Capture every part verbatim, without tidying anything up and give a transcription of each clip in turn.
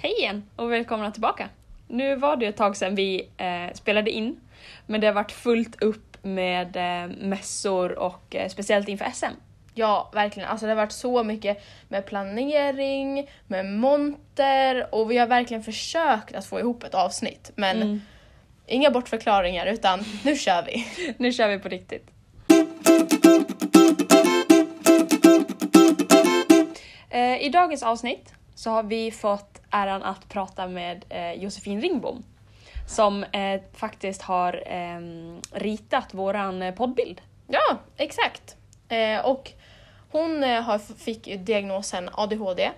Hej igen och välkomna tillbaka. Nu var det ett tag sedan vi eh, spelade in. Men det har varit fullt upp med eh, mässor och eh, speciellt inför S M. Ja, verkligen. Alltså det har varit så mycket med planering, med monter. Och vi har verkligen försökt att få ihop ett avsnitt. Men mm. inga bortförklaringar utan nu kör vi. Nu kör vi på riktigt. Eh, I dagens avsnitt så har vi fått äran att prata med eh, Josefin Ringbom som eh, faktiskt har eh, ritat våran poddbild. Ja, exakt. Eh, och hon eh, har fick diagnosen A D H D eh,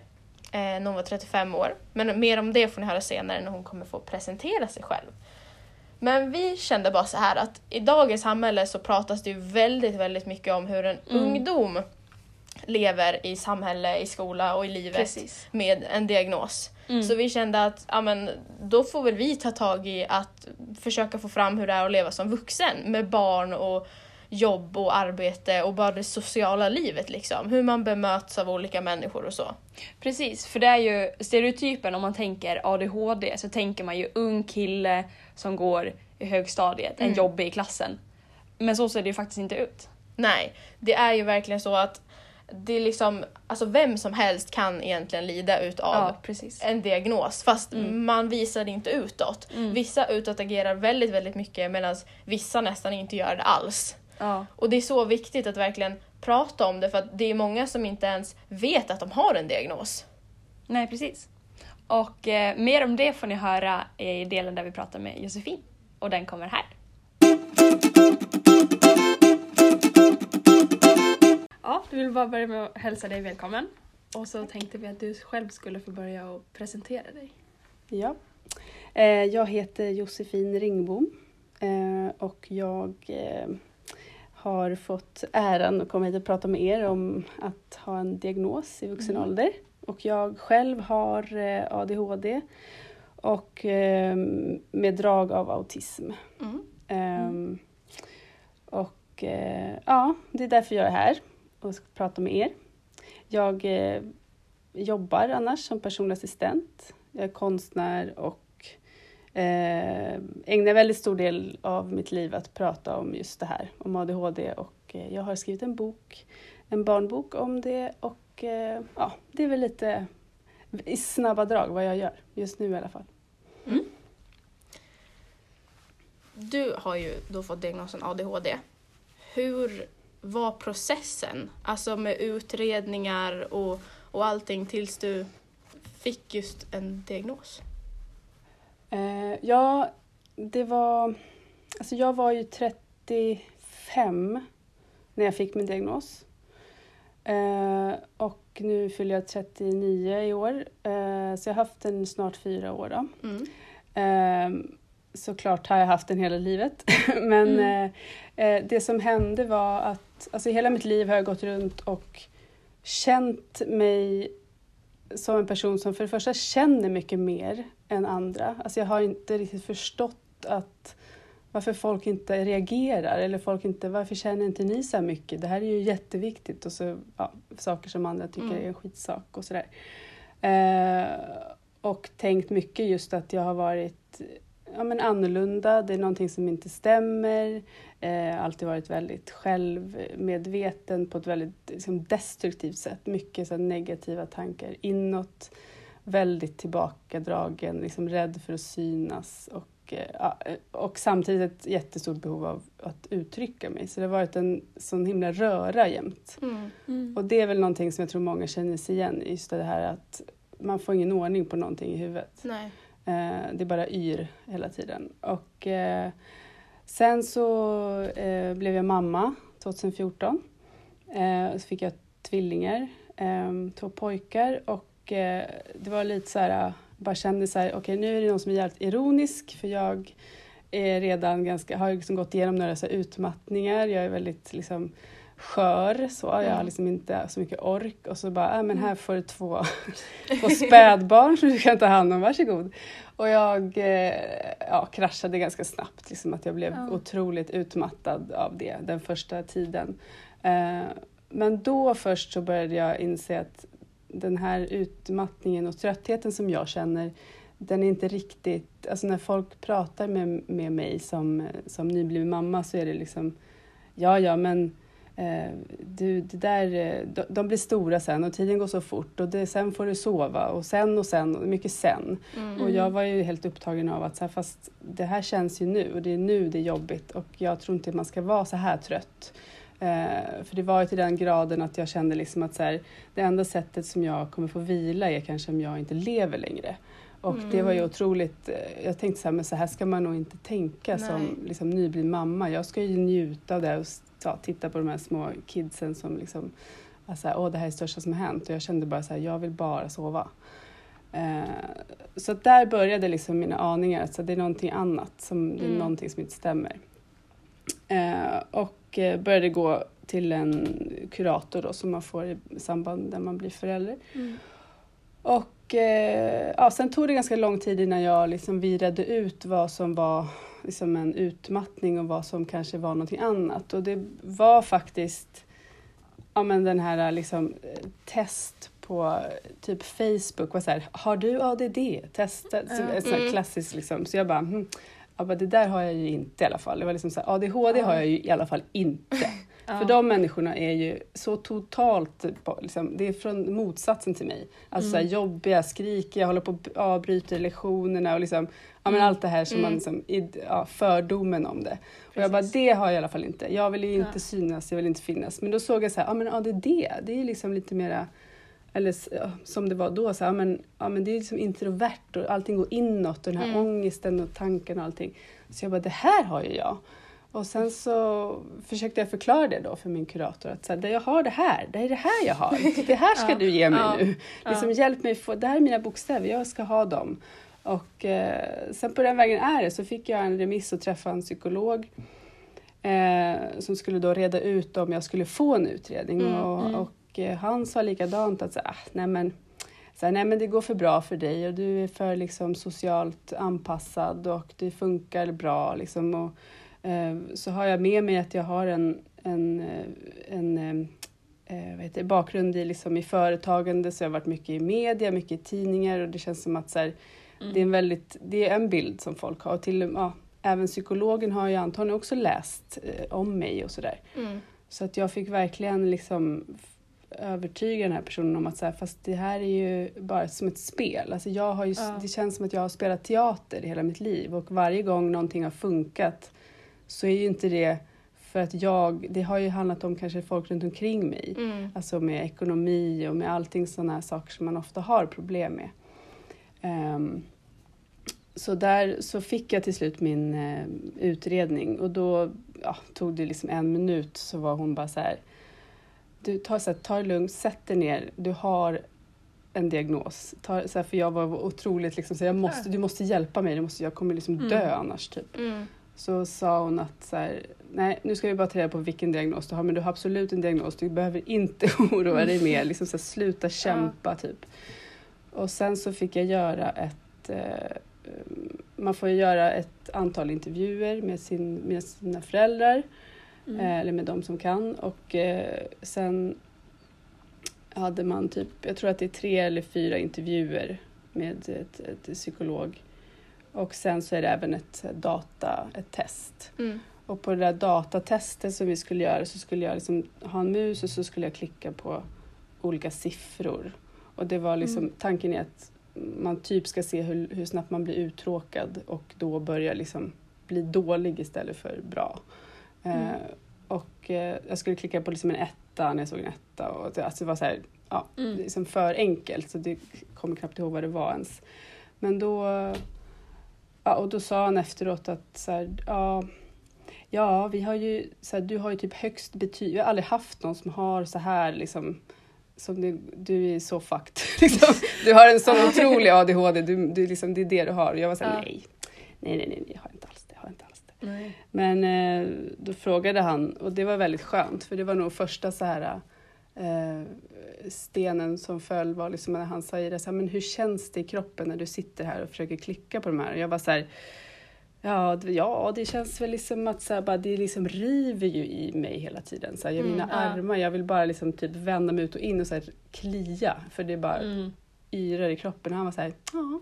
när hon var trettiofem år. Men mer om det får ni höra senare när hon kommer få presentera sig själv. Men vi kände bara så här att i dagens samhälle så pratas det ju väldigt, väldigt mycket om hur en mm. ungdom lever i samhälle, i skola och i livet. Precis. Med en diagnos. Mm. Så vi kände att ja, men, då får väl vi ta tag i att försöka få fram hur det är att leva som vuxen. Med barn och jobb och arbete och bara det sociala livet. Liksom. Hur man bemöts av olika människor och så. Precis, för det är ju stereotypen om man tänker A D H D. Så tänker man ju ung kille som går i högstadiet, mm. en jobbig i klassen. Men så ser det ju faktiskt inte ut. Nej, det är ju verkligen så att det är liksom, alltså vem som helst kan egentligen lida utav ja, precis. En diagnos. Fast mm. man visar det inte utåt. Mm. Vissa utåtagerar väldigt, väldigt mycket medan vissa nästan inte gör det alls. Ja. Och det är så viktigt att verkligen prata om det. För att det är många som inte ens vet att de har en diagnos. Nej, precis. Och eh, mer om det får ni höra i delen där vi pratar med Josefin. Och den kommer här. Ja, vi vill bara börja med att hälsa dig välkommen. Och så tänkte vi att du själv skulle få börja och presentera dig. Ja, jag heter Josefin Ringbom och jag har fått äran att komma hit och prata med er om att ha en diagnos i vuxen mm. ålder. Och jag själv har A D H D och med drag av autism. Mm. Mm. Och ja, det är därför jag är här. Och ska prata med er. Jag eh, jobbar annars som personlig assistent. Jag är konstnär och eh, ägnar väldigt stor del av mitt liv att prata om just det här. Om A D H D och eh, jag har skrivit en bok. En barnbok om det. Och eh, ja, det är väl lite i snabba drag vad jag gör. Just nu i alla fall. Mm. Du har ju då fått diagnosen A D H D. Hur var processen, alltså med utredningar och, och allting tills du fick just en diagnos? Eh, ja, det var, alltså jag var ju trettiofem när jag fick min diagnos. Eh, och nu fyller jag trettionio i år, eh, så jag har haft den snart fyra år då. Mm. Eh, Såklart har jag haft den hela livet. Men mm. eh, det som hände var att alltså, hela mitt liv har jag gått runt och känt mig som en person som för det första känner mycket mer än andra. Alltså, jag har inte riktigt förstått att varför folk inte reagerar. Eller folk inte, varför känner inte ni så här mycket? Det här är ju jätteviktigt. Och så, ja, saker som andra tycker mm. är en skitsak och sådär. Eh, och tänkt mycket just att jag har varit ja, men annorlunda, det är någonting som inte stämmer. Eh, alltid varit väldigt självmedveten på ett väldigt liksom, destruktivt sätt. Mycket så här, negativa tankar inåt. Väldigt tillbakadragen, liksom, rädd för att synas. Och, eh, och samtidigt ett jättestort behov av att uttrycka mig. Så det har varit en sån himla röra jämt. Mm. Mm. Och det är väl någonting som jag tror många känner sig igen. Just det här att man får ingen ordning på någonting i huvudet. Nej. Det är bara yr hela tiden. Och eh, sen så eh, blev jag mamma tjugo fjorton. Eh, och så fick jag tvillingar. Eh, två pojkar. Och eh, det var lite så här. Bara kände så här. Okej, okay, nu är det någon som är jävligt ironisk. För jag är redan ganska, har liksom gått igenom några så här utmattningar. Jag är väldigt liksom skör. Så jag har liksom inte så mycket ork. Och så bara, äh, men här får du två, två spädbarn som du kan ta hand om. Varsågod. Och jag eh, ja, kraschade ganska snabbt. Liksom, att jag blev ja. otroligt utmattad av det den första tiden. Eh, men då först så började jag inse att den här utmattningen och tröttheten som jag känner, den är inte riktigt, alltså när folk pratar med, med mig som, som nybliven mamma, så är det liksom, ja ja men eh, du, det där, de, de blir stora sen och tiden går så fort och det, sen får du sova och sen och sen och mycket sen. Mm. Och jag var ju helt upptagen av att så här, fast det här känns ju nu och det är nu det är jobbigt och jag tror inte man ska vara så här trött. Eh, för det var ju till den graden att jag kände liksom att så här, det enda sättet som jag kommer få vila är kanske om jag inte lever längre. Och mm. det var ju otroligt, jag tänkte så här, men så här ska man nog inte tänka. Nej. Som liksom, nybliven mamma. Jag ska ju njuta av det och ja, titta på de här små kidsen som liksom, alltså, åh det här är det största som har hänt. Och jag kände bara så här, jag vill bara sova. Eh, så där började liksom mina aningar, att det är någonting annat, som, det är mm. någonting som inte stämmer. Eh, och började gå till en kurator då, som man får i samband där man blir förälder. Mm. Och ja, sen tog det ganska lång tid innan jag liksom virade ut vad som var liksom en utmattning och vad som kanske var någonting annat. Och det var faktiskt ja, men den här liksom, test på typ Facebook. Var så här, har du A D D? Testa, mm. så, så klassiskt liksom. Så jag bara, hm, jag bara, det där har jag ju inte i alla fall. Det var liksom så här, A D H D har jag ju i alla fall inte. För de människorna är ju så totalt, liksom, det är från motsatsen till mig. Alltså mm. så här, jobbiga, skriker, jag håller på att avbryta lektionerna och liksom, ja, men mm. allt det här som mm. man liksom, ja, fördomen om det. Precis. Och jag bara, det har jag i alla fall inte. Jag vill ju inte ja. synas, jag vill inte finnas. Men då såg jag så här, ja men A D D, det är ju liksom lite mera, eller som det var då, så här, ja, men, ja men det är ju liksom introvert och allting går inåt och den här mm. ångesten och tanken och allting. Så jag bara, det här har ju jag. Och sen så försökte jag förklara det då för min kurator. Att så här, jag har det här. Det är det här jag har. Det här ska ja, du ge mig ja, nu. Ja. Liksom, hjälp mig. Få, det här är mina bokstäver. Jag ska ha dem. Och eh, sen på den vägen är det. Så fick jag en remiss och träffade en psykolog. Eh, som skulle då reda ut om jag skulle få en utredning. Mm, och, mm. och eh, han sa likadant. Att så här, nej men, så här, nej men det går för bra för dig. Och du är för liksom, socialt anpassad. Och det funkar bra liksom. Och så har jag med mig att jag har en, en, en, en vad heter, bakgrund i, liksom, i företagande. Så jag har varit mycket i media, mycket i tidningar. Och det känns som att så här, mm. det är en väldigt, det är en bild som folk har. Och till, ja, även psykologen har ju antagligen också läst eh, om mig och sådär. Mm. Så att jag fick verkligen liksom, övertyga den här personen om att så här, fast det här är ju bara som ett spel. Alltså jag har ju, ja. Det känns som att jag har spelat teater i hela mitt liv. Och varje gång någonting har funkat, så är ju inte det för att jag, det har ju handlat om kanske folk runt omkring mig. Mm. Alltså med ekonomi och med allting sådana här saker som man ofta har problem med. Um, så där så fick jag till slut min uh, utredning. Och då ja, tog det liksom en minut så var hon bara så här. Du tar så här, ta det lugnt, sätt dig ner. Du har en diagnos. Ta, så här, för jag var otroligt liksom, så jag måste, du måste hjälpa mig. Du måste, jag kommer liksom dö mm. annars typ. Mm. Så sa hon att så här, nej, nu ska vi bara ta reda på vilken diagnos du har. Men du har absolut en diagnos. Du behöver inte oroa dig mer. Liksom så här, sluta kämpa, ja. Typ. Och sen så fick jag göra ett... Eh, man får ju göra ett antal intervjuer med, sin, med sina föräldrar. Mm. Eh, eller med dem som kan. Och eh, sen hade man typ... Jag tror att det är tre eller fyra intervjuer med ett, ett psykolog. Och sen så är det även ett data, ett test. Mm. Och på det där datatestet som vi skulle göra så skulle jag liksom ha en mus och så skulle jag klicka på olika siffror. Och det var liksom, mm. tanken är att man typ ska se hur, hur snabbt man blir uttråkad och då börjar liksom bli dålig istället för bra. Mm. Eh, och eh, jag skulle klicka på liksom en etta när jag såg en etta. Och det, alltså det var så här, ja, mm. liksom för enkelt så det kommer knappt ihåg vad det var ens. Men då... Ja, och då sa han efteråt att så här, ja, ja, vi har ju så här, du har ju typ högst betyg. Jag har aldrig haft någon som har så här liksom som du, du är så fucked. Liksom. Du har en sån otrolig A D H D. Du, du liksom, det är det du har. Och jag var så här, ja. nej. nej. Nej, nej, nej, jag har inte alls det. Jag har inte alls det. Nej. Men eh, då frågade han och det var väldigt skönt för det var nog första så här eh, stenen som föll var liksom när han sa i det så här, men hur känns det i kroppen när du sitter här och försöker klicka på de här? Och jag var så här, Ja, det, ja, det känns väl liksom att så här, bara, det liksom river ju i mig hela tiden. Så här, jag, mm, mina ja. armar, jag vill bara liksom typ vända mig ut och in och så här, klia. För det är bara mm. yrar i kroppen. Och han var så här, ja.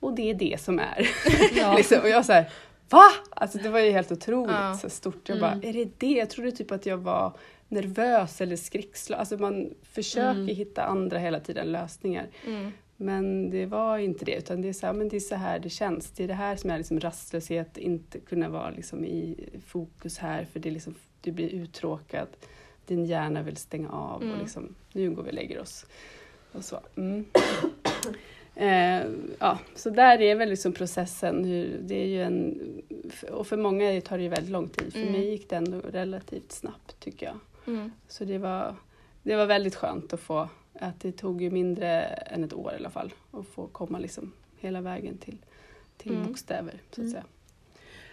Och det är det som är. Ja. liksom, och jag så här, va? Alltså det var ju helt otroligt ja. så stort. Jag bara, mm. är det det? Jag trodde typ att jag var nervös eller skriksla. Alltså man försöker mm. hitta andra hela tiden lösningar. Mm. Men det var inte det, utan det är så här, men det är så här det känns. Det är det här som är liksom rastlöshet, inte kunna vara liksom i fokus här, för det liksom, du blir uttråkad. Din hjärna vill stänga av mm. och liksom, nu går vi och lägger oss. Och så. Mm. eh, ja, så där är väl liksom processen. Hur, det är ju en, och för många tar det ju väldigt lång tid. För mm. mig gick det ändå relativt snabbt, tycker jag. Mm. Så det var, det var väldigt skönt att få... Att det tog ju mindre än ett år i alla fall. Att få komma liksom hela vägen till, till mm. bokstäver, så att mm. säga.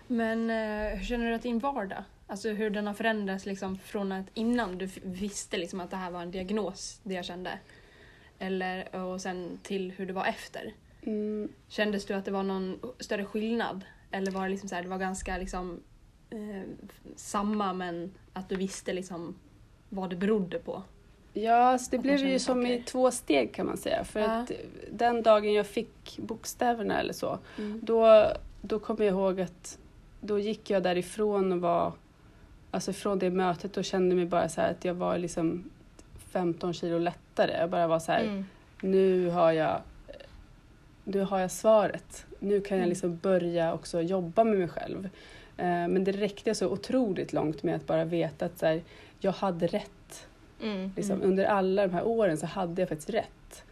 Men eh, hur känner du att din vardag? Alltså hur den har förändrats liksom från att innan du visste liksom att det här var en diagnos, det jag kände. Eller, och sen till hur det var efter. Mm. Kändes du att det var någon större skillnad? Eller var det liksom så här, det var ganska liksom eh, samma, men att du visste liksom vad det berodde på? Ja, så det blev ju som i två steg kan man säga. För ja. att den dagen jag fick bokstäverna eller så, mm. då, då kom jag ihåg att då gick jag därifrån och var, alltså från det mötet och kände mig bara så här att jag var liksom femton kilo lättare. Jag bara var så här, mm. nu har jag, nu har jag svaret. Nu kan mm. jag liksom börja också jobba med mig själv. Men det räckte så otroligt långt med att bara veta att så här, jag hade rätt. Mm, liksom, mm. Under alla de här åren så hade jag faktiskt rätt.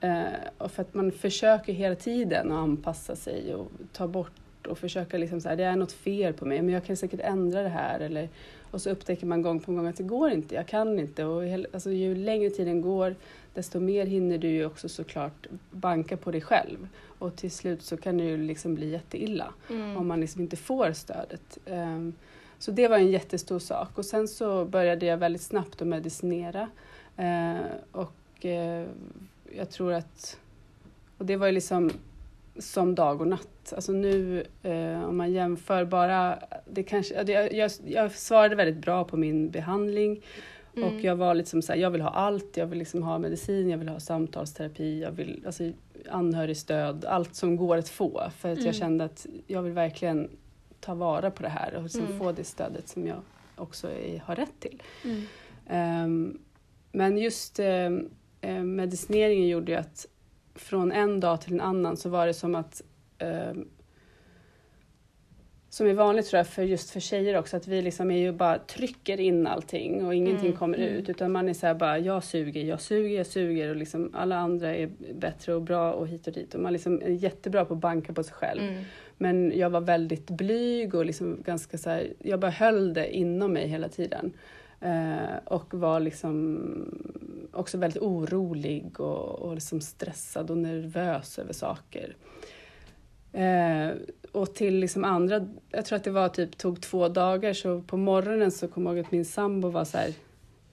Eh, och för att man försöker hela tiden att anpassa sig och ta bort och försöka liksom så här, det är något fel på mig, men jag kan säkert ändra det här. Eller, och så upptäcker man gång på gång att det går inte, jag kan inte. Och hel, alltså, ju längre tiden går, desto mer hinner du ju också såklart banka på dig själv. Och till slut så kan det ju liksom bli jätteilla mm. om man liksom inte får stödet. Eh, Så det var en jättestor sak. Och sen så började jag väldigt snabbt att medicinera. Eh, och eh, jag tror att... Och det var ju liksom som dag och natt. Alltså nu, eh, om man jämför bara... Det kanske, det, jag, jag svarade väldigt bra på min behandling. Mm. Och jag var liksom så här, jag vill ha allt. Jag vill liksom ha medicin, jag vill ha samtalsterapi. Jag vill, alltså anhörigstöd. Allt som går att få. För att mm. jag kände att jag vill verkligen... ta vara på det här och liksom mm. få det stödet som jag också är, har rätt till. Mm. Um, men just uh, medicineringen gjorde ju att från en dag till en annan så var det som att um, som är vanligt tror jag för just för tjejer också, att vi liksom är ju bara trycker in allting och ingenting mm. kommer ut, utan man är så här bara jag suger, jag suger, jag suger och liksom alla andra är bättre och bra och hit och dit och man liksom är jättebra på att banka på sig själv. Mm. Men jag var väldigt blyg och liksom ganska så här, jag bara höll det inom mig hela tiden. Eh, och var liksom också väldigt orolig och, och liksom stressad och nervös över saker. Eh, och till liksom andra, jag tror att det var typ tog två dagar, så på morgonen så kom jag ihåg att min sambo var så här,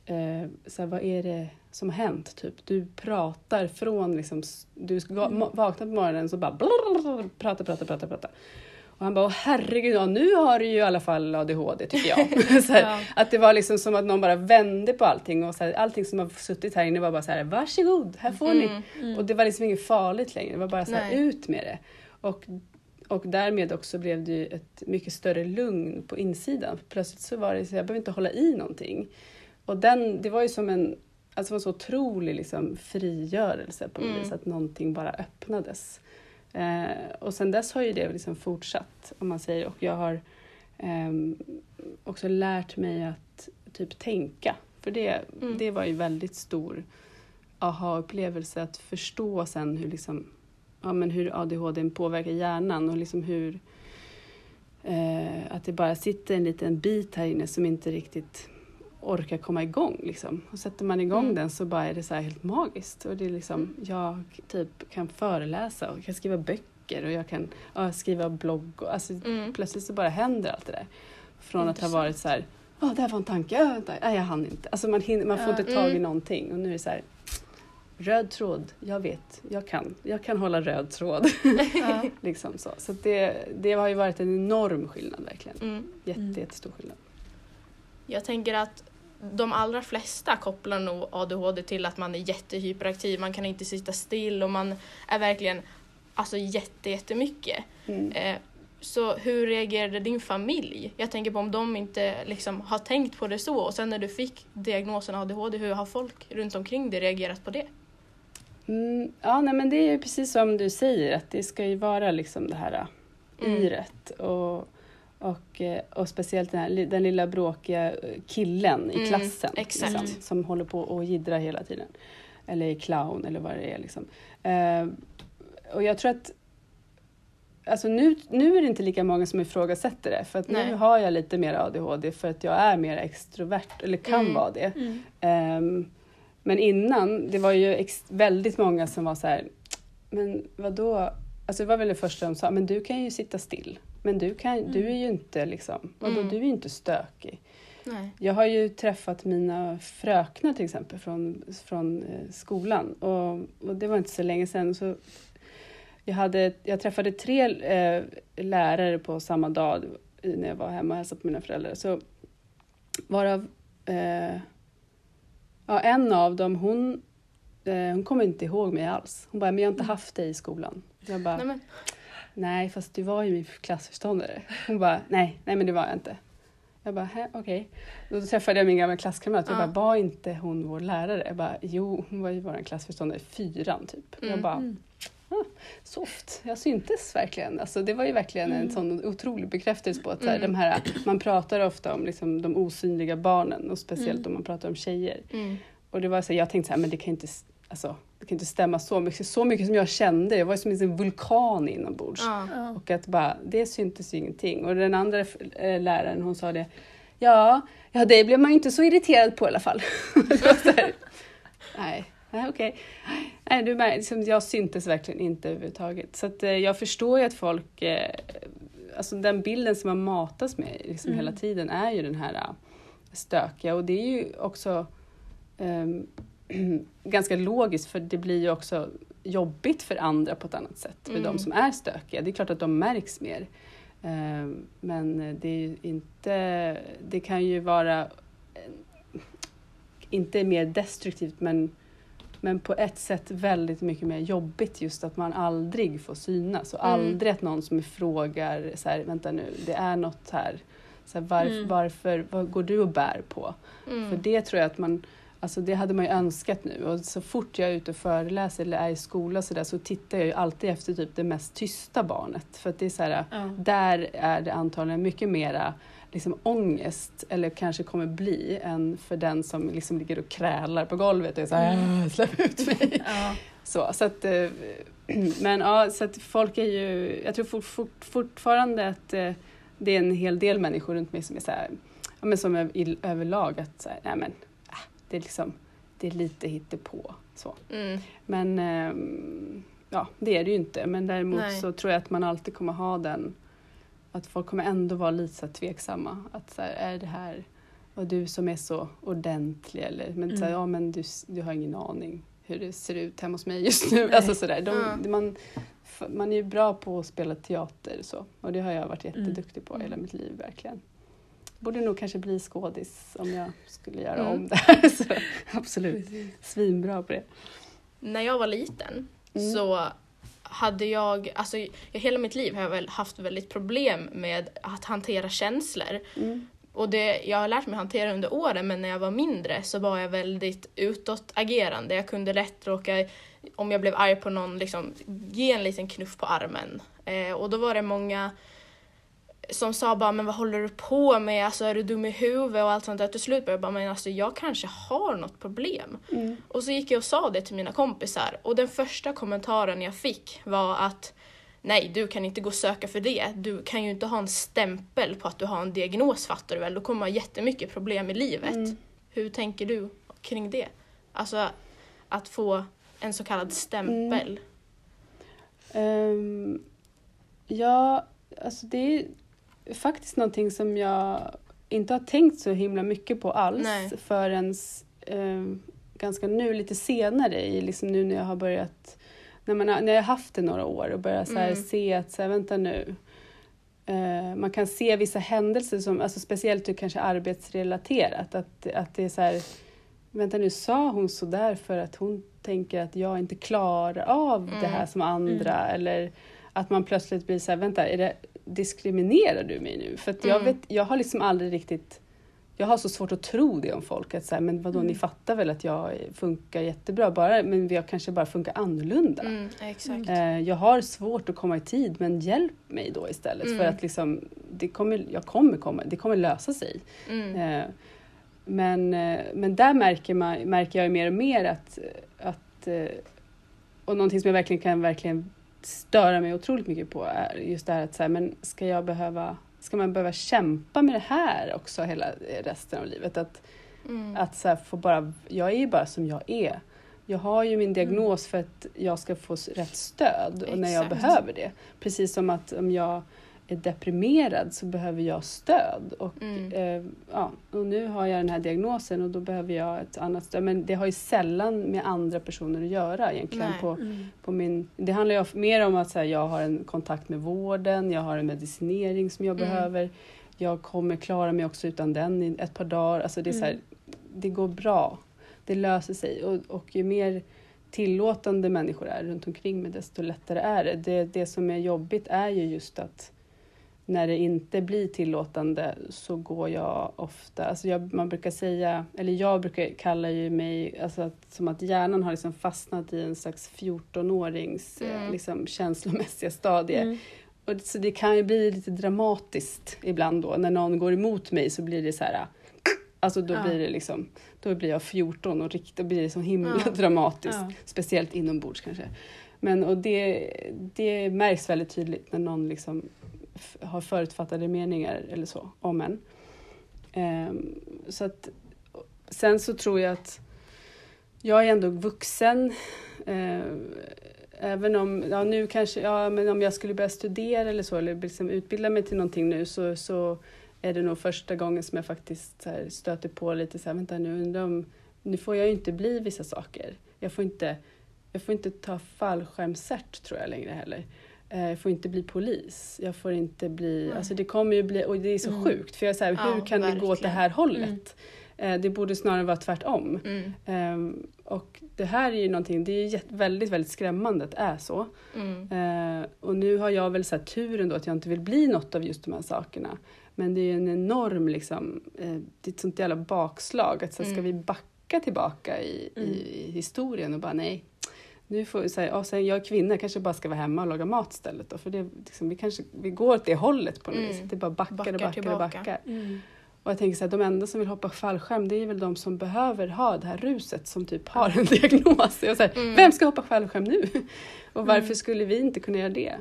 eh, så här, vad är det som har hänt typ, du pratar från liksom, du ska mm. vakna på morgonen så bara blr, prata, prata, prata, prata och han bara, åh herregud, ja, nu har du ju i alla fall A D H D tycker jag. Så här, ja. Att det var liksom som att någon bara vände på allting och så här, allting som har suttit här inne var bara så här, varsågod, här får ni mm, mm. och det var liksom inget farligt längre, det var bara så här, ut med det. Och, och därmed också blev det ju ett mycket större lugn på insidan. För plötsligt så var det så jag behöver inte hålla i någonting. Och den, det var ju som en, alltså en så otrolig liksom frigörelse på något mm. vis. Att någonting bara öppnades. Eh, och sen dess har ju det liksom fortsatt, om man säger. Och jag har eh, också lärt mig att typ tänka. För det, mm. det var ju väldigt stor aha-upplevelse. Att förstå sen hur liksom... Ja, men hur A D H D påverkar hjärnan och liksom hur eh, att det bara sitter en liten bit här inne som inte riktigt orkar komma igång liksom. Och sätter man igång mm. den så bara är det så här helt magiskt. Och det är liksom, jag typ kan föreläsa och kan skriva böcker och jag kan ja, skriva blogg. Och, alltså, mm. plötsligt så bara händer allt det där. Från att ha varit så här, ja oh, det här var en tanke, oh, nej jag hann inte. Alltså man, hinner, man får ja, inte tag i mm. någonting och nu är det så här, röd tråd, jag vet, jag kan, jag kan hålla röd tråd. Ja. Liksom så. Så det, det har ju varit en enorm skillnad verkligen. Mm. Jätte, mm. jättestor skillnad. Jag tänker att de allra flesta kopplar nog A D H D till att man är jättehyperaktiv, man kan inte sitta still och man är verkligen alltså jätte, jättemycket. Mm. Eh, så hur reagerade din familj? Jag tänker på om de inte liksom har tänkt på det så, och sen när du fick diagnosen A D H D, hur har folk runt omkring dig reagerat på det? Mm, ja, nej, men det är ju precis som du säger, att det ska ju vara liksom det här mm. yret och Och, och speciellt den, här, den lilla bråkiga killen i mm, klassen liksom, som håller på och jiddrar hela tiden. Eller i clown eller vad det är. Liksom. Eh, och jag tror att alltså nu, nu är det inte lika många som ifrågasätter det. För att Nej. Nu har jag lite mer A D H D för att jag är mer extrovert. Eller kan mm. vara det. Mm. Eh, men innan, det var ju ex- väldigt många som var så här. Men vadå? Alltså det var väl det första de sa. Men du kan ju sitta still. Men du, kan, mm. du är ju inte liksom, vadå, mm. du är ju inte stökig. Nej. Jag har ju träffat mina fröknar till exempel från, från skolan. Och, och det var inte så länge sedan. Så jag, hade, jag träffade tre eh, lärare på samma dag när jag var hemma och hälsade på mina föräldrar. Så varav eh, ja, en av dem, hon, eh, hon kommer inte ihåg mig alls. Hon bara, men jag har inte haft dig i skolan. Jag bara... Nej, men... Nej, fast du var ju min klassförståndare. Hon bara, nej, nej men det var jag inte. Jag bara, hä, okej. Okay. Då träffade jag min gamla klasskamrat. Jag ja. bara, var inte hon vår lärare? Jag bara, jo, hon var ju vår klassförståndare i fyran typ. Mm. Jag bara, mm. ah, soft. Jag syntes verkligen. Alltså, det var ju verkligen mm. en sån otrolig bekräftelse på att mm. här, de här, man pratar ofta om liksom, de osynliga barnen. Och speciellt mm. om man pratar om tjejer. Mm. Och det var så här, jag tänkte så här, men det kan inte... Alltså, det kan inte stämma så mycket. Så mycket som jag kände. Jag var som en vulkan inombords. Ja. Och att bara, det syntes ju ingenting. Och den andra läraren, hon sa det. Ja, ja det blev man ju inte så irriterad på i alla fall. så här, nej, nej okej. Nej, du märker, jag syntes verkligen inte överhuvudtaget. Så att, jag förstår ju att folk... Alltså den bilden som man matas med liksom, mm. hela tiden är ju den här stökiga. Och det är ju också... Um, ganska logiskt, för det blir ju också jobbigt för andra på ett annat sätt, för mm. de som är stökiga, det är klart att de märks mer, men det är ju inte, det kan ju vara inte mer destruktivt, men, men på ett sätt väldigt mycket mer jobbigt, just att man aldrig får synas och mm. aldrig att någon som frågar så här, vänta nu, det är något här, så här varf, mm. varför, vad går du och bär på? Mm. För det tror jag att man, alltså det hade man ju önskat nu. Och så fort jag är ute och föreläser eller är i skola så, där, så tittar jag ju alltid efter typ det mest tysta barnet. För att det är så här, ja. Där är det antagligen mycket mera liksom ångest, eller kanske kommer bli, än för den som liksom ligger och krälar på golvet och är så här, släpp ut mig. Ja. Så, så att, men ja, så att folk är ju, jag tror fort, fort, fortfarande att det är en hel del människor runt mig som är så här, ja, men som är i, överlag att så här, nej men det är liksom, det är lite hittepå så. Mm. Men eh, ja, det är det ju inte. Men däremot Nej. Så tror jag att man alltid kommer ha den, att folk kommer ändå vara lite så tveksamma, att så här, är det här, och du som är så ordentlig, eller men mm. så här, ja men du du har ingen aning hur det ser ut hemma hos mig just nu. Nej. Alltså så där. De, ja. man man är ju bra på att spela teater så, och det har jag varit jätteduktig på mm. hela mitt liv verkligen. Borde nog kanske bli skådis om jag skulle göra mm. om det här. Så, absolut, svinbra på det. När jag var liten mm. så hade jag, alltså hela mitt liv har jag väl haft väldigt problem med att hantera känslor. Mm. Och det, jag har lärt mig hantera under åren, men när jag var mindre så var jag väldigt utåtagerande. Jag kunde lätt råka, om jag blev arg på någon, liksom, ge en liten knuff på armen. Eh, och då var det många... som sa bara, men vad håller du på med? Alltså, är du dum i huvudet och allt sånt där? Till slut började jag bara, men alltså jag kanske har något problem. Mm. Och så gick jag och sa det till mina kompisar. Och den första kommentaren jag fick var att, nej, du kan inte gå och söka för det. Du kan ju inte ha en stämpel på att du har en diagnos, fattar du väl? Då kommer man ha jättemycket problem i livet. Mm. Hur tänker du kring det? Alltså, att få en så kallad stämpel. Mm. Um, ja, alltså det är faktiskt någonting som jag inte har tänkt så himla mycket på alls. Nej. Förrän eh, ganska nu, lite senare i liksom nu när jag har börjat, när man har, när jag har haft det några år och börjat så här mm. se att så här, vänta nu. Eh, man kan se vissa händelser som, alltså speciellt kanske arbetsrelaterat, att, att det är så här, vänta nu, sa hon så där för att hon tänker att jag inte klarar av mm. det här som andra mm. eller att man plötsligt blir så här, vänta, är det, diskriminerar du mig nu? För att jag mm. vet, jag har liksom aldrig riktigt, jag har så svårt att tro det om folk, att så här, men vadå, mm. ni fattar väl att jag funkar jättebra, bara, men jag kanske bara funkar annorlunda. Mm, exakt. Eh, jag har svårt att komma i tid, men hjälp mig då istället, mm. för att liksom, det kommer, jag kommer komma, det kommer lösa sig. Mm. Eh, men, men där märker, man, märker jag ju mer och mer att, att och någonting som jag verkligen kan verkligen störa mig otroligt mycket på är just det här att så här, men ska jag behöva, ska man behöva kämpa med det här också hela resten av livet? Att, mm. att så här få bara, jag är ju bara som jag är. Jag har ju min diagnos mm. för att jag ska få rätt stöd och Exakt. När jag behöver det. Precis som att om jag är deprimerad så behöver jag stöd. Och, mm. eh, ja, och nu har jag den här diagnosen och då behöver jag ett annat stöd. Men det har ju sällan med andra personer att göra egentligen. På, mm. på min, det handlar ju mer om att så här, jag har en kontakt med vården. Jag har en medicinering som jag mm. behöver. Jag kommer klara mig också utan den i ett par dagar. Alltså det, är mm. så här, det går bra. Det löser sig. Och, och ju mer tillåtande människor är runt omkring mig, desto lättare är det. Det, det som är jobbigt är ju just att när det inte blir tillåtande så går jag ofta, alltså jag, man brukar säga, eller jag brukar kalla ju mig, alltså att, som att hjärnan har liksom fastnat i en slags fjortonårings mm. liksom, känslomässiga stadie. Mm. Och, så det kan ju bli lite dramatiskt ibland då, när någon går emot mig så blir det så här, alltså då ja. blir det liksom, då blir jag fjorton och rikt, då blir det så himla ja. dramatiskt, ja. speciellt inombords kanske. Men och det, det märks väldigt tydligt när någon liksom har förutfattade meningar eller så om en. Um, så att, sen så tror jag att jag är ändå vuxen. Uh, även om, ja nu kanske, ja men om jag skulle börja studera eller så, eller liksom utbilda mig till någonting nu, så, så är det nog första gången som jag faktiskt så här, stöter på lite så här, vänta nu, undrar om, nu får jag ju inte bli vissa saker. Jag får inte, jag får inte ta fallskärmsert tror jag längre heller. Jag får inte bli polis. Jag får inte bli... Mm. Alltså det kommer ju bli... Och det är så mm. sjukt. För jag är så här, hur ja, kan verkligen. det gå åt det här hållet? Mm. Det borde snarare vara tvärtom. Mm. Um, och det här är ju någonting... Det är ju väldigt, väldigt skrämmande att det är så. Mm. Uh, och nu har jag väl så här turen då att jag inte vill bli något av just de här sakerna. Men det är ju en enorm liksom... Uh, det är ett sånt jävla bakslag. Att så här, mm. ska vi backa tillbaka i, mm. i historien och bara nej... Nu får jag säga, oh, jag och kvinna kanske bara ska vara hemma och laga mat istället. Då, för det, liksom, vi, kanske, vi går åt det hållet på något mm. vis. Det bara backar, backar och backar tillbaka. och backar. Mm. Och jag tänker så här, de enda som vill hoppa fallskärm, det är väl de som behöver ha det här ruset som typ har en diagnos. Och så här, mm. vem ska hoppa fallskärm nu? Och varför mm. skulle vi inte kunna göra det?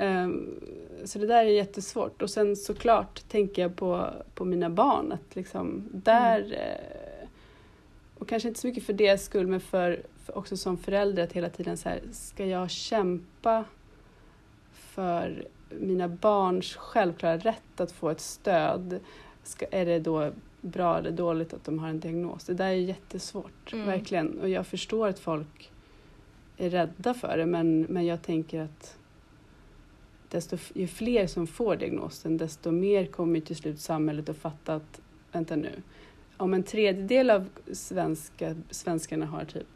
Um, så det där är jättesvårt. Och sen såklart tänker jag på, på mina barn. Att liksom, där... Mm. Och kanske inte så mycket för det skull, men för, för också som förälder att hela tiden så här, ska jag kämpa för mina barns självklara rätt att få ett stöd? Ska, är det då bra eller dåligt att de har en diagnos? Det där är jättesvårt, mm. verkligen. Och jag förstår att folk är rädda för det, men, men jag tänker att desto, ju fler som får diagnosen, desto mer kommer till slut samhället att fatta att, vänta nu, om en tredjedel av svenska, svenskarna har typ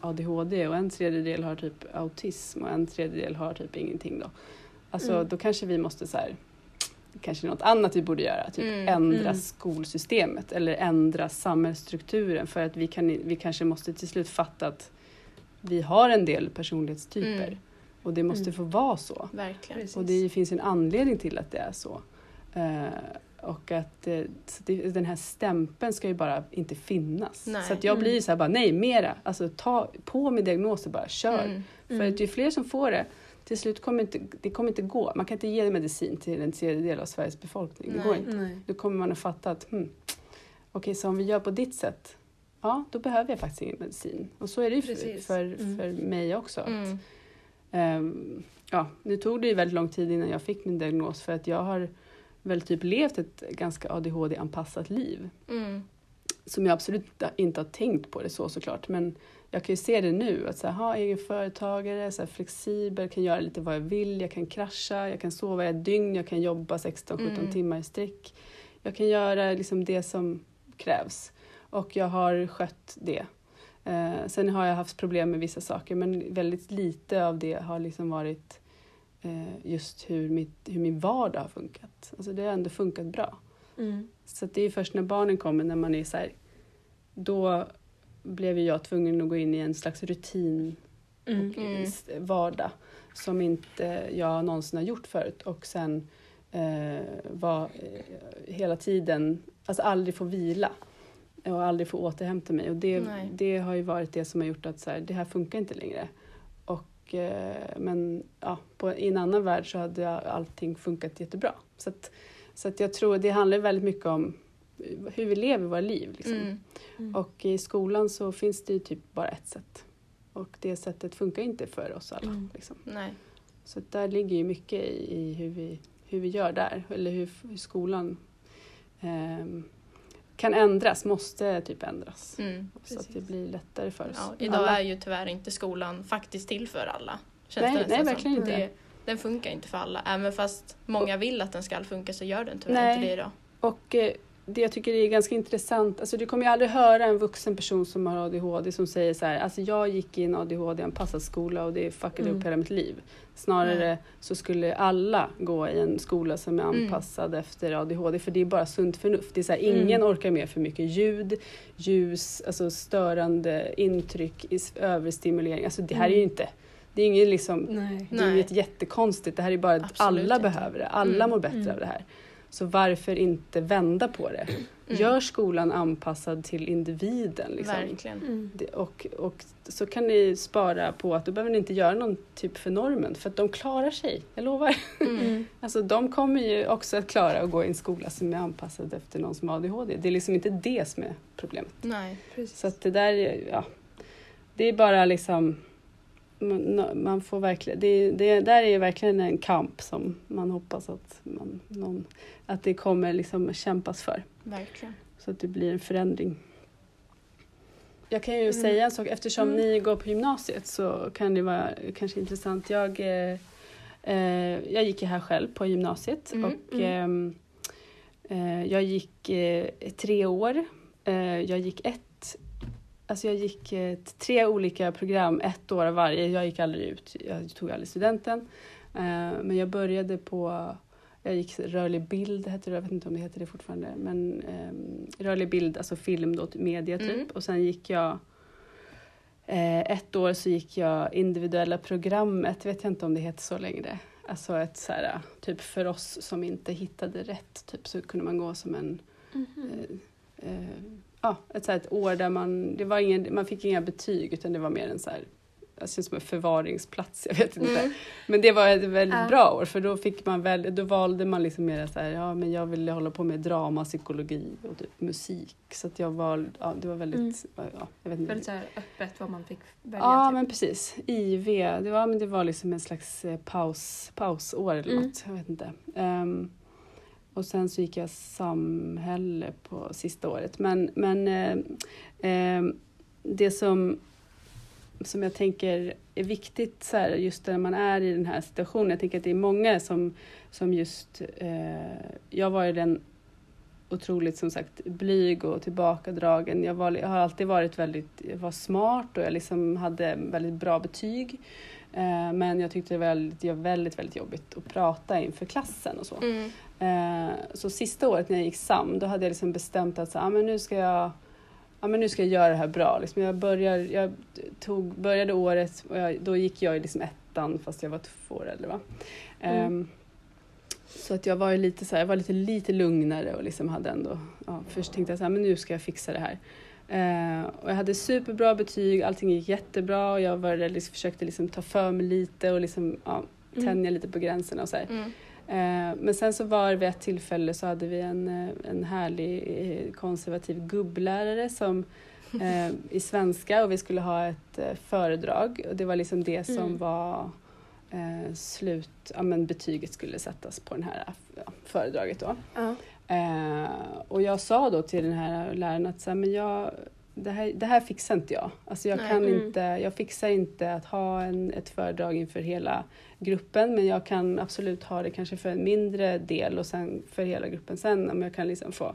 A D H D och en tredjedel har typ autism och en tredjedel har typ ingenting då. Alltså mm. då kanske vi måste så här, kanske något annat vi borde göra. Typ mm. ändra mm. skolsystemet eller ändra samhällsstrukturen, för att vi, kan, vi kanske måste till slut fatta att vi har en del personlighetstyper. Mm. Och det måste mm. få vara så. Verkligen. Och det finns en anledning till att det är så. Uh, Och att den här stämpeln ska ju bara inte finnas. Nej. Så att jag blir ju så här bara, nej, mera. Alltså ta på med diagnoser bara, kör. Mm. Mm. För att ju fler som får det, till slut kommer inte, det kommer inte gå. Man kan inte ge medicin till en tredjedel av Sveriges befolkning. Nej. Det går inte. Nej. Då kommer man att fatta att, hmm, okej, så om vi gör på ditt sätt, ja, då behöver jag faktiskt ingen medicin. Och så är det ju för, för, mm. för mig också. Mm. Att, um, ja, nu tog det ju väldigt lång tid innan jag fick min diagnos, för att jag har... väl typ levt ett ganska A D H D-anpassat liv. Mm. som jag absolut inte har tänkt på det så såklart. Men jag kan ju se det nu. Att så här, ha egen företagare, så här, flexibel, kan göra lite vad jag vill. Jag kan krascha, jag kan sova ett dygn, jag kan jobba sexton sjutton mm. timmar i sträck. Jag kan göra liksom det som krävs. Och jag har skött det. Eh, sen har jag haft problem med vissa saker. Men väldigt lite av det har liksom varit eh, just hur, mitt, hur min vardag har funkat. Alltså det har ändå funkat bra. Mm. Så att det är först när barnen kommer, när man är så här, då blev jag tvungen att gå in i en slags rutin mm. och mm. vardag som inte jag någonsin har gjort förut. Och sen eh, var eh, hela tiden, alltså aldrig få vila och aldrig få återhämta mig. Och det, det har ju varit det som har gjort att så här, det här funkar inte längre. Och, eh, men ja, på, i en annan värld så hade jag, allting funkat jättebra. Så att Så att jag tror det handlar väldigt mycket om hur vi lever våra liv. Liksom. Mm. Mm. Och i skolan så finns det ju typ bara ett sätt. Och det sättet funkar inte för oss alla. Mm. Liksom. Nej. Så att där ligger ju mycket i, i hur, vi, hur vi gör där. Eller hur, hur skolan eh, kan ändras, måste typ ändras. Mm. Så precis. Att det blir lättare för oss. Ja, idag alla. Är ju tyvärr inte skolan faktiskt till för alla. Känns nej, det nej verkligen inte. Det... Den funkar inte för alla. Även fast många vill att den ska funka så gör den tyvärr nej. Inte det då. Och eh, det jag tycker är ganska intressant. Alltså du kommer ju aldrig höra en vuxen person som har A D H D som säger så här. Alltså jag gick i en A D H D-anpassad skola och det fuckade mm. upp hela mitt liv. Snarare mm. så skulle alla gå i en skola som är anpassad mm. efter A D H D. För det är bara sunt förnuft. Det är så här, ingen mm. orkar med för mycket ljud, ljus, alltså störande intryck, överstimulering. Alltså det här är ju inte... Det är inget liksom, nej. Det är inget jättekonstigt. Det här är bara att absolut alla inte. Behöver det. Alla mm. mår bättre mm. av det här. Så varför inte vända på det? Mm. Gör skolan anpassad till individen. Liksom. Verkligen. Mm. Det, och, och så kan ni spara på att då behöver ni inte göra någon typ för normen. För att de klarar sig, jag lovar. Mm. Alltså de kommer ju också att klara att gå i en skola som är anpassad efter någon som har A D H D. Det är liksom inte det som är problemet. Nej, precis. Så att det där, ja. Det är bara liksom... man får verkligen det, det där är ju verkligen en kamp som man hoppas att man någon, att det kommer liksom kämpas för verkligen så att det blir en förändring. Jag kan ju mm. säga en sak eftersom mm. ni går på gymnasiet så kan det vara kanske intressant. Jag eh, jag gick ju här själv på gymnasiet mm. och mm. Eh, jag gick eh, tre år. Eh, jag gick ett Alltså jag gick eh, tre olika program, ett år av varje. Jag gick aldrig ut, jag tog aldrig studenten. Eh, men jag började på, jag gick rörlig bild, heter det, jag vet inte om det heter det fortfarande. Men eh, rörlig bild, alltså film då, media typ. Mm. Och sen gick jag, eh, ett år så gick jag individuella programmet, vet jag inte om det heter så längre. Alltså ett så här, typ för oss som inte hittade rätt typ så kunde man gå som en... Mm-hmm. eh, eh, Ja, ett, så här, ett år där man, det var ingen, man fick inga betyg utan det var mer en så här, jag syns som en förvaringsplats, jag vet inte. Mm. Men det var ett väldigt äh. bra år för då fick man väl, då valde man liksom mer så här, ja men jag ville hålla på med drama, psykologi och typ musik. Så att jag valde, ja det var väldigt, mm. ja, jag vet inte. Väldigt så här öppet vad man fick välja. Ja typ. Men precis, I V, det var, men det var liksom en slags paus, pausår eller mm. något, jag vet inte. Um, Och sen så gick jag samhälle på sista året. Men, men eh, eh, det som, som jag tänker är viktigt så här, just när man är i den här situationen. Jag tänker att det är många som, som just... Eh, jag var ju den otroligt som sagt blyg och tillbakadragen. Jag, var, jag har alltid varit väldigt jag var smart och jag liksom hade väldigt bra betyg. Eh, men jag tyckte det var väldigt, det var väldigt, väldigt jobbigt att prata inför klassen och så. Mm. Så sista året när jag gick sam, då hade jag liksom bestämt att så, ah, men nu ska jag, ah, men nu ska jag göra det här bra. Liksom jag började, jag tog, började året och jag, då gick jag i liksom ettan fast jag var två år äldre, va? Mm. Um, så att jag var ju lite så här, jag var lite lite lugnare och liksom hade ändå, ja, först tänkte jag så här, men nu ska jag fixa det här. Uh, och jag hade superbra betyg, allting gick jättebra och jag var, liksom, försökte liksom ta för mig lite och liksom, ja, tänja mm. lite på gränserna och så här. Mm. Men sen så var vi ett tillfälle så hade vi en, en härlig konservativ gubblärare som eh, i svenska och vi skulle ha ett föredrag och det var liksom det som mm. var eh, slut, ja men betyget skulle sättas på den här ja, föredraget då. Uh-huh. Eh, och jag sa då till den här läraren att så här, men jag, det, här, det här fixar inte jag. Alltså jag, Nej, kan mm. inte, jag fixar inte att ha en, ett föredrag inför hela gruppen. Men jag kan absolut ha det kanske för en mindre del och sen för hela gruppen sen. Om jag kan liksom få,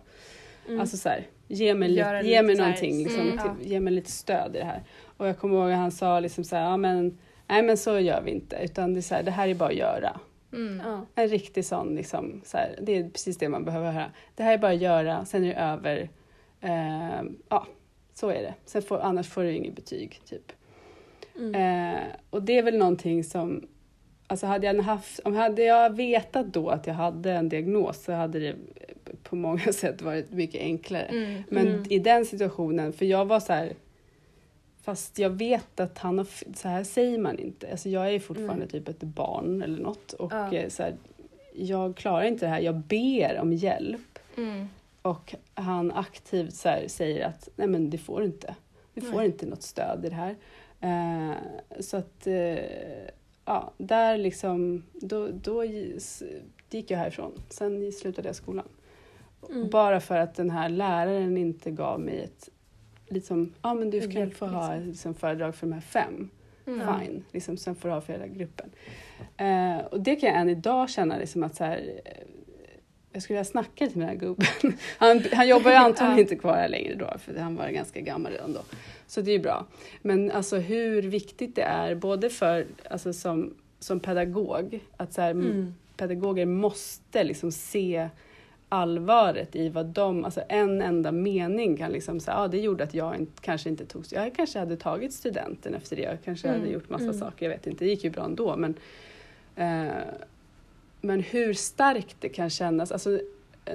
mm. alltså så här, ge mig, li- ge lite mig någonting. Liksom, mm, ja. till, ge mig lite stöd i det här. Och jag kommer ihåg att han sa liksom så här, ja men... Nej, men så gör vi inte. Utan det är så här, det här är bara att göra. Mm. Ja. En riktig sån, liksom, så här, det är precis det man behöver höra. Det här är bara att göra, sen är det över. Eh, ja, så är det. Sen får, annars får du inget betyg, typ. Mm. Eh, och det är väl någonting som... Alltså hade jag haft, om hade jag vetat då att jag hade en diagnos så hade det på många sätt varit mycket enklare. Mm. Men mm. i den situationen, för jag var så här... Fast jag vet att han har, så här säger man inte. Alltså jag är fortfarande mm. typ ett barn eller något. Och ja. så här, jag klarar inte det här. Jag ber om hjälp. Mm. Och han aktivt så här säger att nej men det får du inte. Du får nej. inte något stöd i det här. Eh, så att eh, ja, där liksom då, då gick jag härifrån. Sen slutade jag skolan. Mm. Bara för att den här läraren inte gav mig ett liksom, ja ah, men du kan få ha liksom, föredrag för de här fem. Mm. Fine. Liksom, sen får du ha för hela gruppen. Eh, och det kan jag än idag känna liksom, att så här, jag skulle vilja snacka lite med den här gubben. Han, han jobbar ju antagligen inte kvar här längre då. För han var ganska gammal redan då. Så det är ju bra. Men alltså, hur viktigt det är både för alltså, som, som pedagog. Att så här, mm. pedagoger måste liksom, se... allvaret i vad de, alltså en enda mening kan liksom säga, ja ah, det gjorde att jag inte, kanske inte tog, jag kanske hade tagit studenten efter det, jag kanske mm. hade gjort massa mm. saker, jag vet inte, det gick ju bra ändå, men eh, men hur starkt det kan kännas, alltså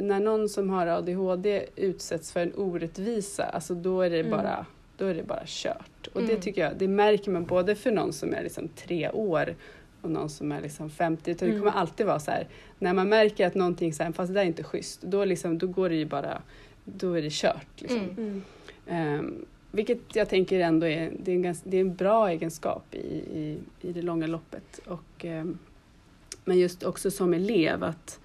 när någon som har A D H D utsätts för en orättvisa, alltså då är det mm. bara, då är det bara kört, och mm. det tycker jag, det märker man både för någon som är liksom tre år och någon som är liksom femtio. Utan mm. det kommer alltid vara så här. När man märker att någonting så här, fast det där är inte schysst. Då, liksom, då går det ju bara, då är det kört. Liksom. Mm. Um, vilket jag tänker ändå är, det är en, ganska, det är en bra egenskap i, i, i det långa loppet. Och, um, men just också som elev att,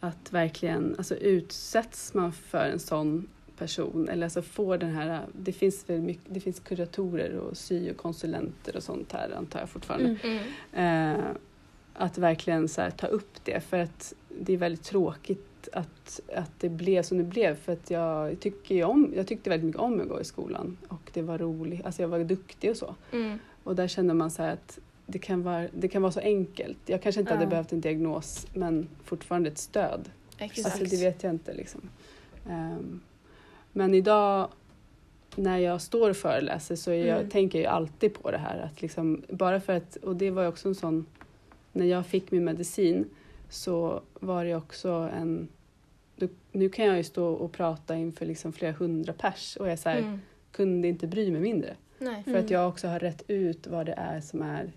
att verkligen, alltså utsätts man för en sån person. Eller alltså får den här, det finns väl mycket, det finns kuratorer och syokonsulenter och sånt här antar jag fortfarande. Mm, mm. Eh, att verkligen så här, ta upp det, för att det är väldigt tråkigt att, att det blev som det blev, för att jag, tycker ju om, jag tyckte väldigt mycket om att gå i skolan och det var roligt, alltså jag var duktig och så. Mm. Och där kände man så här att det kan vara, det kan vara så enkelt. Jag kanske inte mm. hade behövt en diagnos men fortfarande ett stöd. Exakt. Alltså det vet jag inte liksom. Eh, Men idag när jag står och föreläser så jag, mm. tänker jag alltid på det här. Att liksom, bara för att, och det var ju också en sån, när jag fick min medicin så var det också en, nu kan jag ju stå och prata inför liksom flera hundra pers. Och jag så här, mm. kunde inte bry mig mindre. Nej. För mm. att jag också har rätt ut vad det är som är,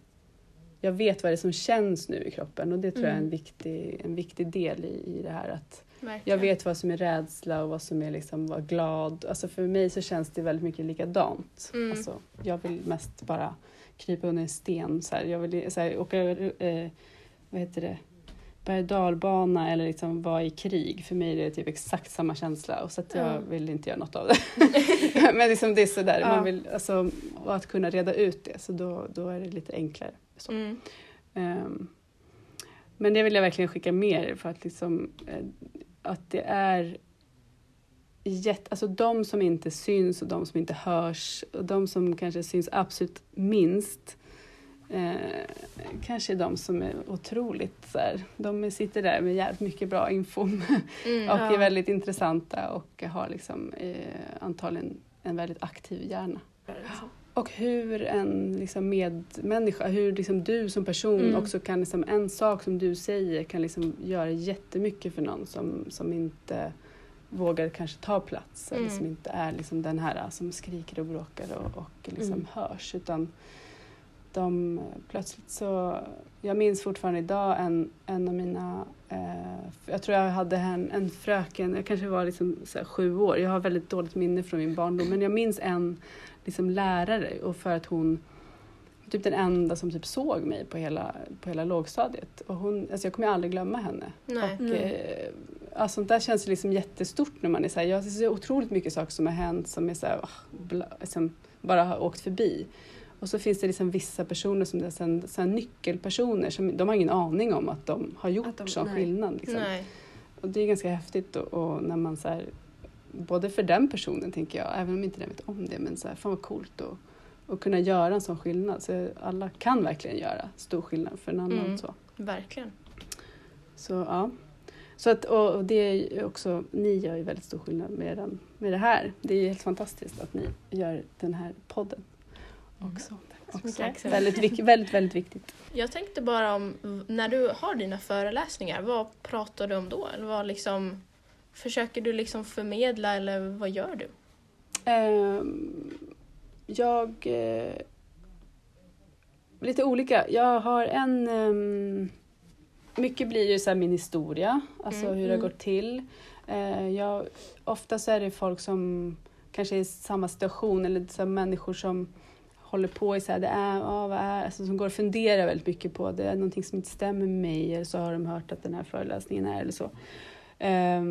jag vet vad det är som känns nu i kroppen. Och det tror mm. jag är en viktig, en viktig del i, i det här att, jag vet vad som är rädsla och vad som är liksom var glad. Alltså för mig så känns det väldigt mycket likadant. Mm. Alltså jag vill mest bara krypa under en sten. Så här. Jag vill så här, åka eh, vad heter det? berg-dalbana eller liksom vara i krig. För mig är det typ exakt samma känsla. Och så att jag mm. vill inte göra något av det. Men liksom det är sådär. Ja. Man vill, alltså, att kunna reda ut det. Så då, då är det lite enklare. Så. Mm. Um, men det vill jag verkligen skicka med er för att liksom... Eh, att det är jätt, alltså de som inte syns och de som inte hörs och de som kanske syns absolut minst eh, kanske är de som är otroligt så här, de sitter där med jävligt mycket bra info mm, och ja. är väldigt intressanta och har liksom eh, antagligen en väldigt aktiv hjärna. Och hur en liksom medmänniska, hur liksom du som person mm. också kan, liksom, en sak som du säger kan liksom göra jättemycket för någon som, som inte vågar kanske ta plats. Mm. Eller som inte är liksom den här som skriker och bråkar och, och liksom mm. hörs. Utan de plötsligt så, jag minns fortfarande idag en, en av mina, eh, jag tror jag hade en, en fröken, jag kanske var liksom så här, sju år. Jag har väldigt dåligt minne från min barndom, men jag minns en liksom lärare och för att hon typ den enda som typ såg mig på hela på hela lågstadiet och hon, alltså jag kommer aldrig glömma henne. Nej. Och mm. eh, ja, sånt där känns liksom jättestort när man är så här, jag ser så otroligt mycket saker som har hänt som är så här, som bara har åkt förbi. Och så finns det liksom vissa personer som är sån, sån nyckelpersoner som de har ingen aning om att de har gjort de, sån nej. skillnad liksom. Nej. Och det är ganska häftigt och, och när man så här, både för den personen tänker jag, även om inte den vet om det, men så här, fan vad coolt och och kunna göra en sån skillnad. Så alla kan verkligen göra stor skillnad för en annan. Mm, så. Verkligen. Så ja. Så att, och det är också, ni gör ju väldigt stor skillnad med, den, med det här. Det är ju helt fantastiskt att ni gör den här podden också. Mm. Tack så mycket. Väldigt, väldigt, väldigt viktigt. Jag tänkte bara om, när du har dina föreläsningar, vad pratar du om då? Eller vad liksom, försöker du liksom förmedla eller vad gör du? Um, Jag... Eh, lite olika. Jag har en... Eh, mycket blir ju så här min historia. Alltså mm, hur det mm. går till. Eh, jag, ofta så är det folk som kanske är i samma situation. Eller så här människor som håller på i så här... Det är, ah, vad är, alltså, som går och funderar väldigt mycket på det. Är någonting som inte stämmer med mig. Eller så har de hört att den här föreläsningen är eller så. Eh,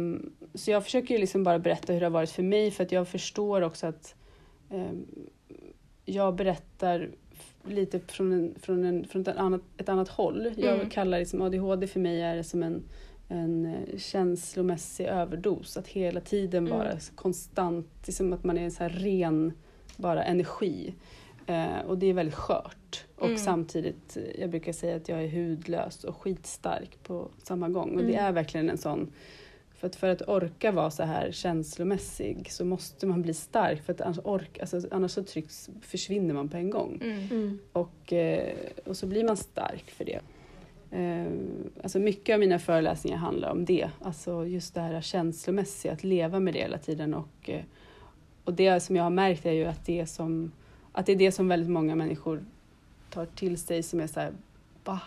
så jag försöker ju liksom bara berätta hur det har varit för mig. För att jag förstår också att... Eh, Jag berättar lite från, en, från, en, från ett, annat, ett annat håll. Jag mm. kallar liksom A D H D för mig är som en, en känslomässig överdos. Att hela tiden vara mm. konstant. Liksom att man är en så här ren bara energi. Eh, och det är väldigt skört. Och mm. samtidigt, jag brukar säga att jag är hudlös och skitstark på samma gång. Och mm. det är verkligen en sån... För att, för att orka vara så här känslomässig så måste man bli stark. För att annars, ork, alltså, annars så trycks, försvinner man på en gång. Mm. Mm. Och, och så blir man stark för det. Alltså mycket av mina föreläsningar handlar om det. Alltså just det här känslomässiga, att leva med det hela tiden. Och, och det som jag har märkt är ju att det, som, att det är det som väldigt många människor tar till sig som är så här... Bah,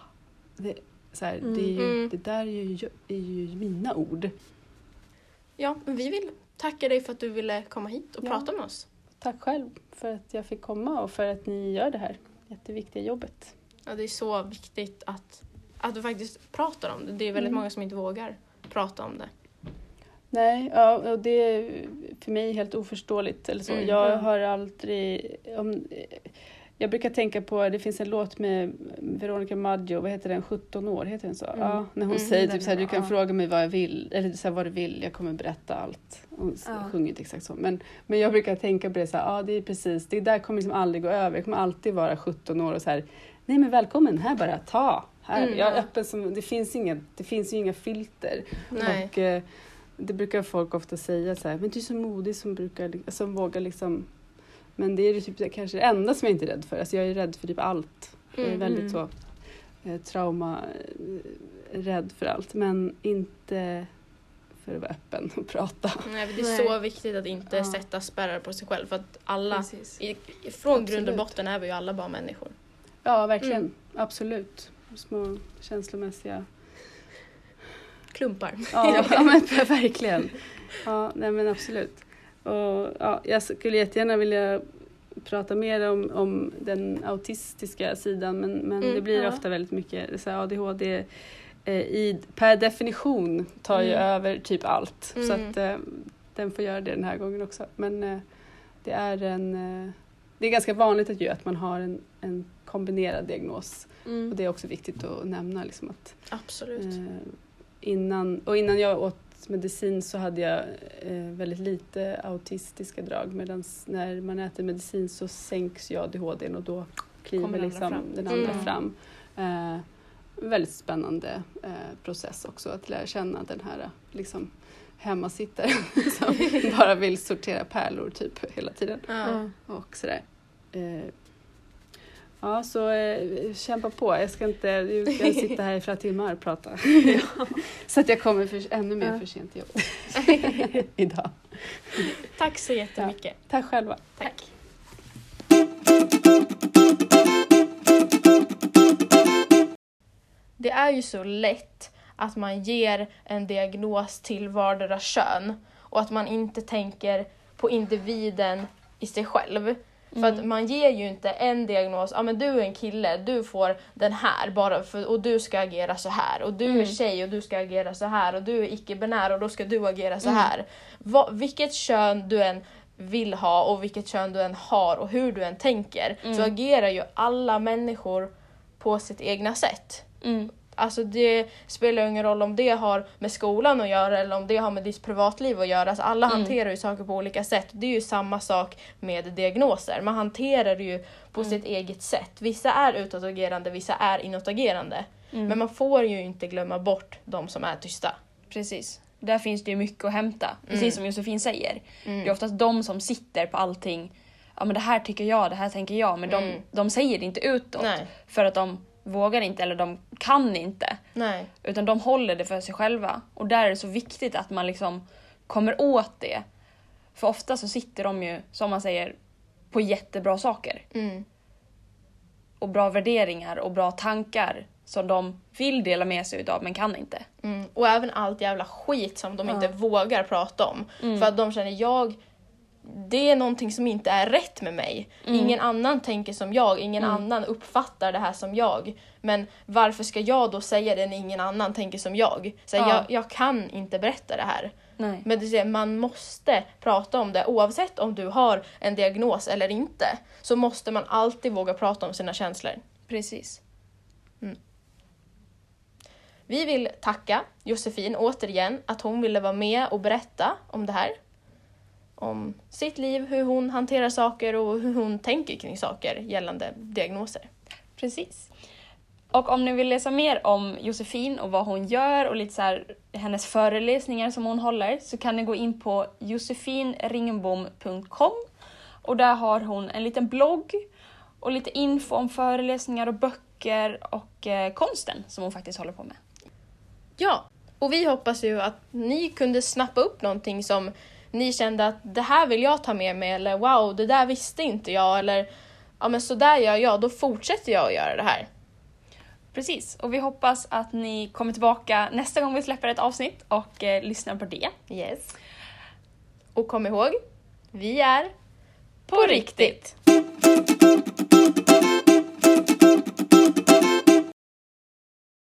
det, så här, mm. det, är ju, det där är ju, är ju mina ord. Ja, men vi vill tacka dig för att du ville komma hit och ja. prata med oss. Tack själv för att jag fick komma och för att ni gör det här jätteviktiga jobbet. Ja, det är så viktigt att, att du faktiskt pratar om det. Det är väldigt mm. många som inte vågar prata om det. Nej, ja, och det är för mig helt oförståeligt. Eller så. Mm. Jag har aldrig... Om, jag brukar tänka på, det finns en låt med Veronica Maggio, vad heter den, sjutton år heter den så. Mm. Ja, när hon mm, säger typ så här, du kan ja. fråga mig vad jag vill, eller så här, vad du vill, jag kommer berätta allt. Hon ja. sjunger inte exakt så, men, men jag brukar tänka på det så här, ja det är precis, det där kommer liksom aldrig gå över, jag kommer alltid vara sjutton år och så här, nej men välkommen, här bara, ta, här, mm, jag är öppen som, det finns inga, det finns ju inga filter. Nej. Och eh, det brukar folk ofta säga så här, men du är så modig som, brukar, som vågar liksom. Men det är ju typ kanske det enda som jag inte är rädd för. Alltså jag är rädd för typ allt. Jag är väldigt så eh, trauma eh, rädd för allt. Men inte för att vara öppen och prata. Nej, för det är Nej. så viktigt att inte ja. sätta spärrar på sig själv. För att alla, i, från absolut. grund och botten är vi ju alla bara människor. Ja, verkligen. Mm. Absolut. Små känslomässiga... Klumpar. Ja, ja men, verkligen. Ja, nej, men absolut. Och, ja, jag skulle jättegärna vilja prata mer om, om den autistiska sidan men, men mm, det blir ja. ofta väldigt mycket så här, A D H D eh, i, per definition tar ju mm. över typ allt mm. så att eh, den får göra det den här gången också men eh, det är en eh, det är ganska vanligt att, ju, att man har en, en kombinerad diagnos mm. och det är också viktigt att nämna liksom, att, absolut eh, innan, och innan jag åt medicin så hade jag eh, väldigt lite autistiska drag medan när man äter medicin så sänks ju A D H D och då kliver liksom den andra mm. fram. Eh, väldigt spännande eh, process också att lära känna den här liksom hemmasittaren som bara vill sortera pärlor typ hela tiden. Mm. Och sådär. Eh, Ja, så eh, kämpa på. Jag ska inte jag ska sitta här i flera timmar och prata. Ja. Så att jag kommer för, ännu mer ja. för sent till jobb idag. Tack så jättemycket. Ja. Tack själva. Tack. Det är ju så lätt att man ger en diagnos till vardera kön och att man inte tänker på individen i sig själv. Mm. För att man ger ju inte en diagnos. Ja, ah, men du är en kille, du får den här bara för, och du ska agera så här. Och du mm. är tjej och du ska agera så här. Och du är icke-binär och då ska du agera så här. Mm. Va, vilket kön du än vill ha och vilket kön du än har och hur du än tänker. Mm. Så agerar ju alla människor på sitt egna sätt. Mm. Alltså det spelar ingen roll om det har med skolan att göra eller om det har med ditt privatliv att göra. Alltså alla mm. hanterar ju saker på olika sätt. Det är ju samma sak med diagnoser. Man hanterar det ju på mm. sitt eget sätt. Vissa är utåtagerande, vissa är inåtagerande. Mm. Men man får ju inte glömma bort de som är tysta. Precis. Där finns det ju mycket att hämta. Precis mm. som Josefin säger. Mm. Det är oftast de som sitter på allting. Ja, men det här tycker jag, det här tänker jag. Men de, mm. de säger det inte utåt. Nej. För att de vågar inte eller de kan inte. Nej. Utan de håller det för sig själva. Och där är det så viktigt att man liksom kommer åt det. För ofta så sitter de ju, som man säger, på jättebra saker. Mm. Och bra värderingar och bra tankar som de vill dela med sig utav men kan inte. Mm. Och även allt jävla skit som de ja. inte vågar prata om. Mm. För att de känner jag... Det är någonting som inte är rätt med mig. Mm. Ingen annan tänker som jag. Ingen mm. annan uppfattar det här som jag. Men varför ska jag då säga det när ingen annan tänker som jag? Så ja. jag, jag kan inte berätta det här. Nej. Men det, man måste prata om det. Oavsett om du har en diagnos eller inte. Så måste man alltid våga prata om sina känslor. Precis. Mm. Vi vill tacka Josefin återigen. Att hon ville vara med och berätta om det här. Om sitt liv, hur hon hanterar saker och hur hon tänker kring saker gällande diagnoser. Precis. Och om ni vill läsa mer om Josefin och vad hon gör och lite så här, hennes föreläsningar som hon håller så kan ni gå in på josefin ringenbom punkt com och där har hon en liten blogg och lite info om föreläsningar och böcker och eh, konsten som hon faktiskt håller på med. Ja, och vi hoppas ju att ni kunde snappa upp någonting som ni kände att det här vill jag ta med mig eller wow, det där visste inte jag eller ja men så där gör jag, då fortsätter jag att göra det här. Precis, och vi hoppas att ni kommer tillbaka nästa gång vi släpper ett avsnitt och eh, lyssnar på det. Yes. Och kom ihåg, vi är på, på riktigt! riktigt.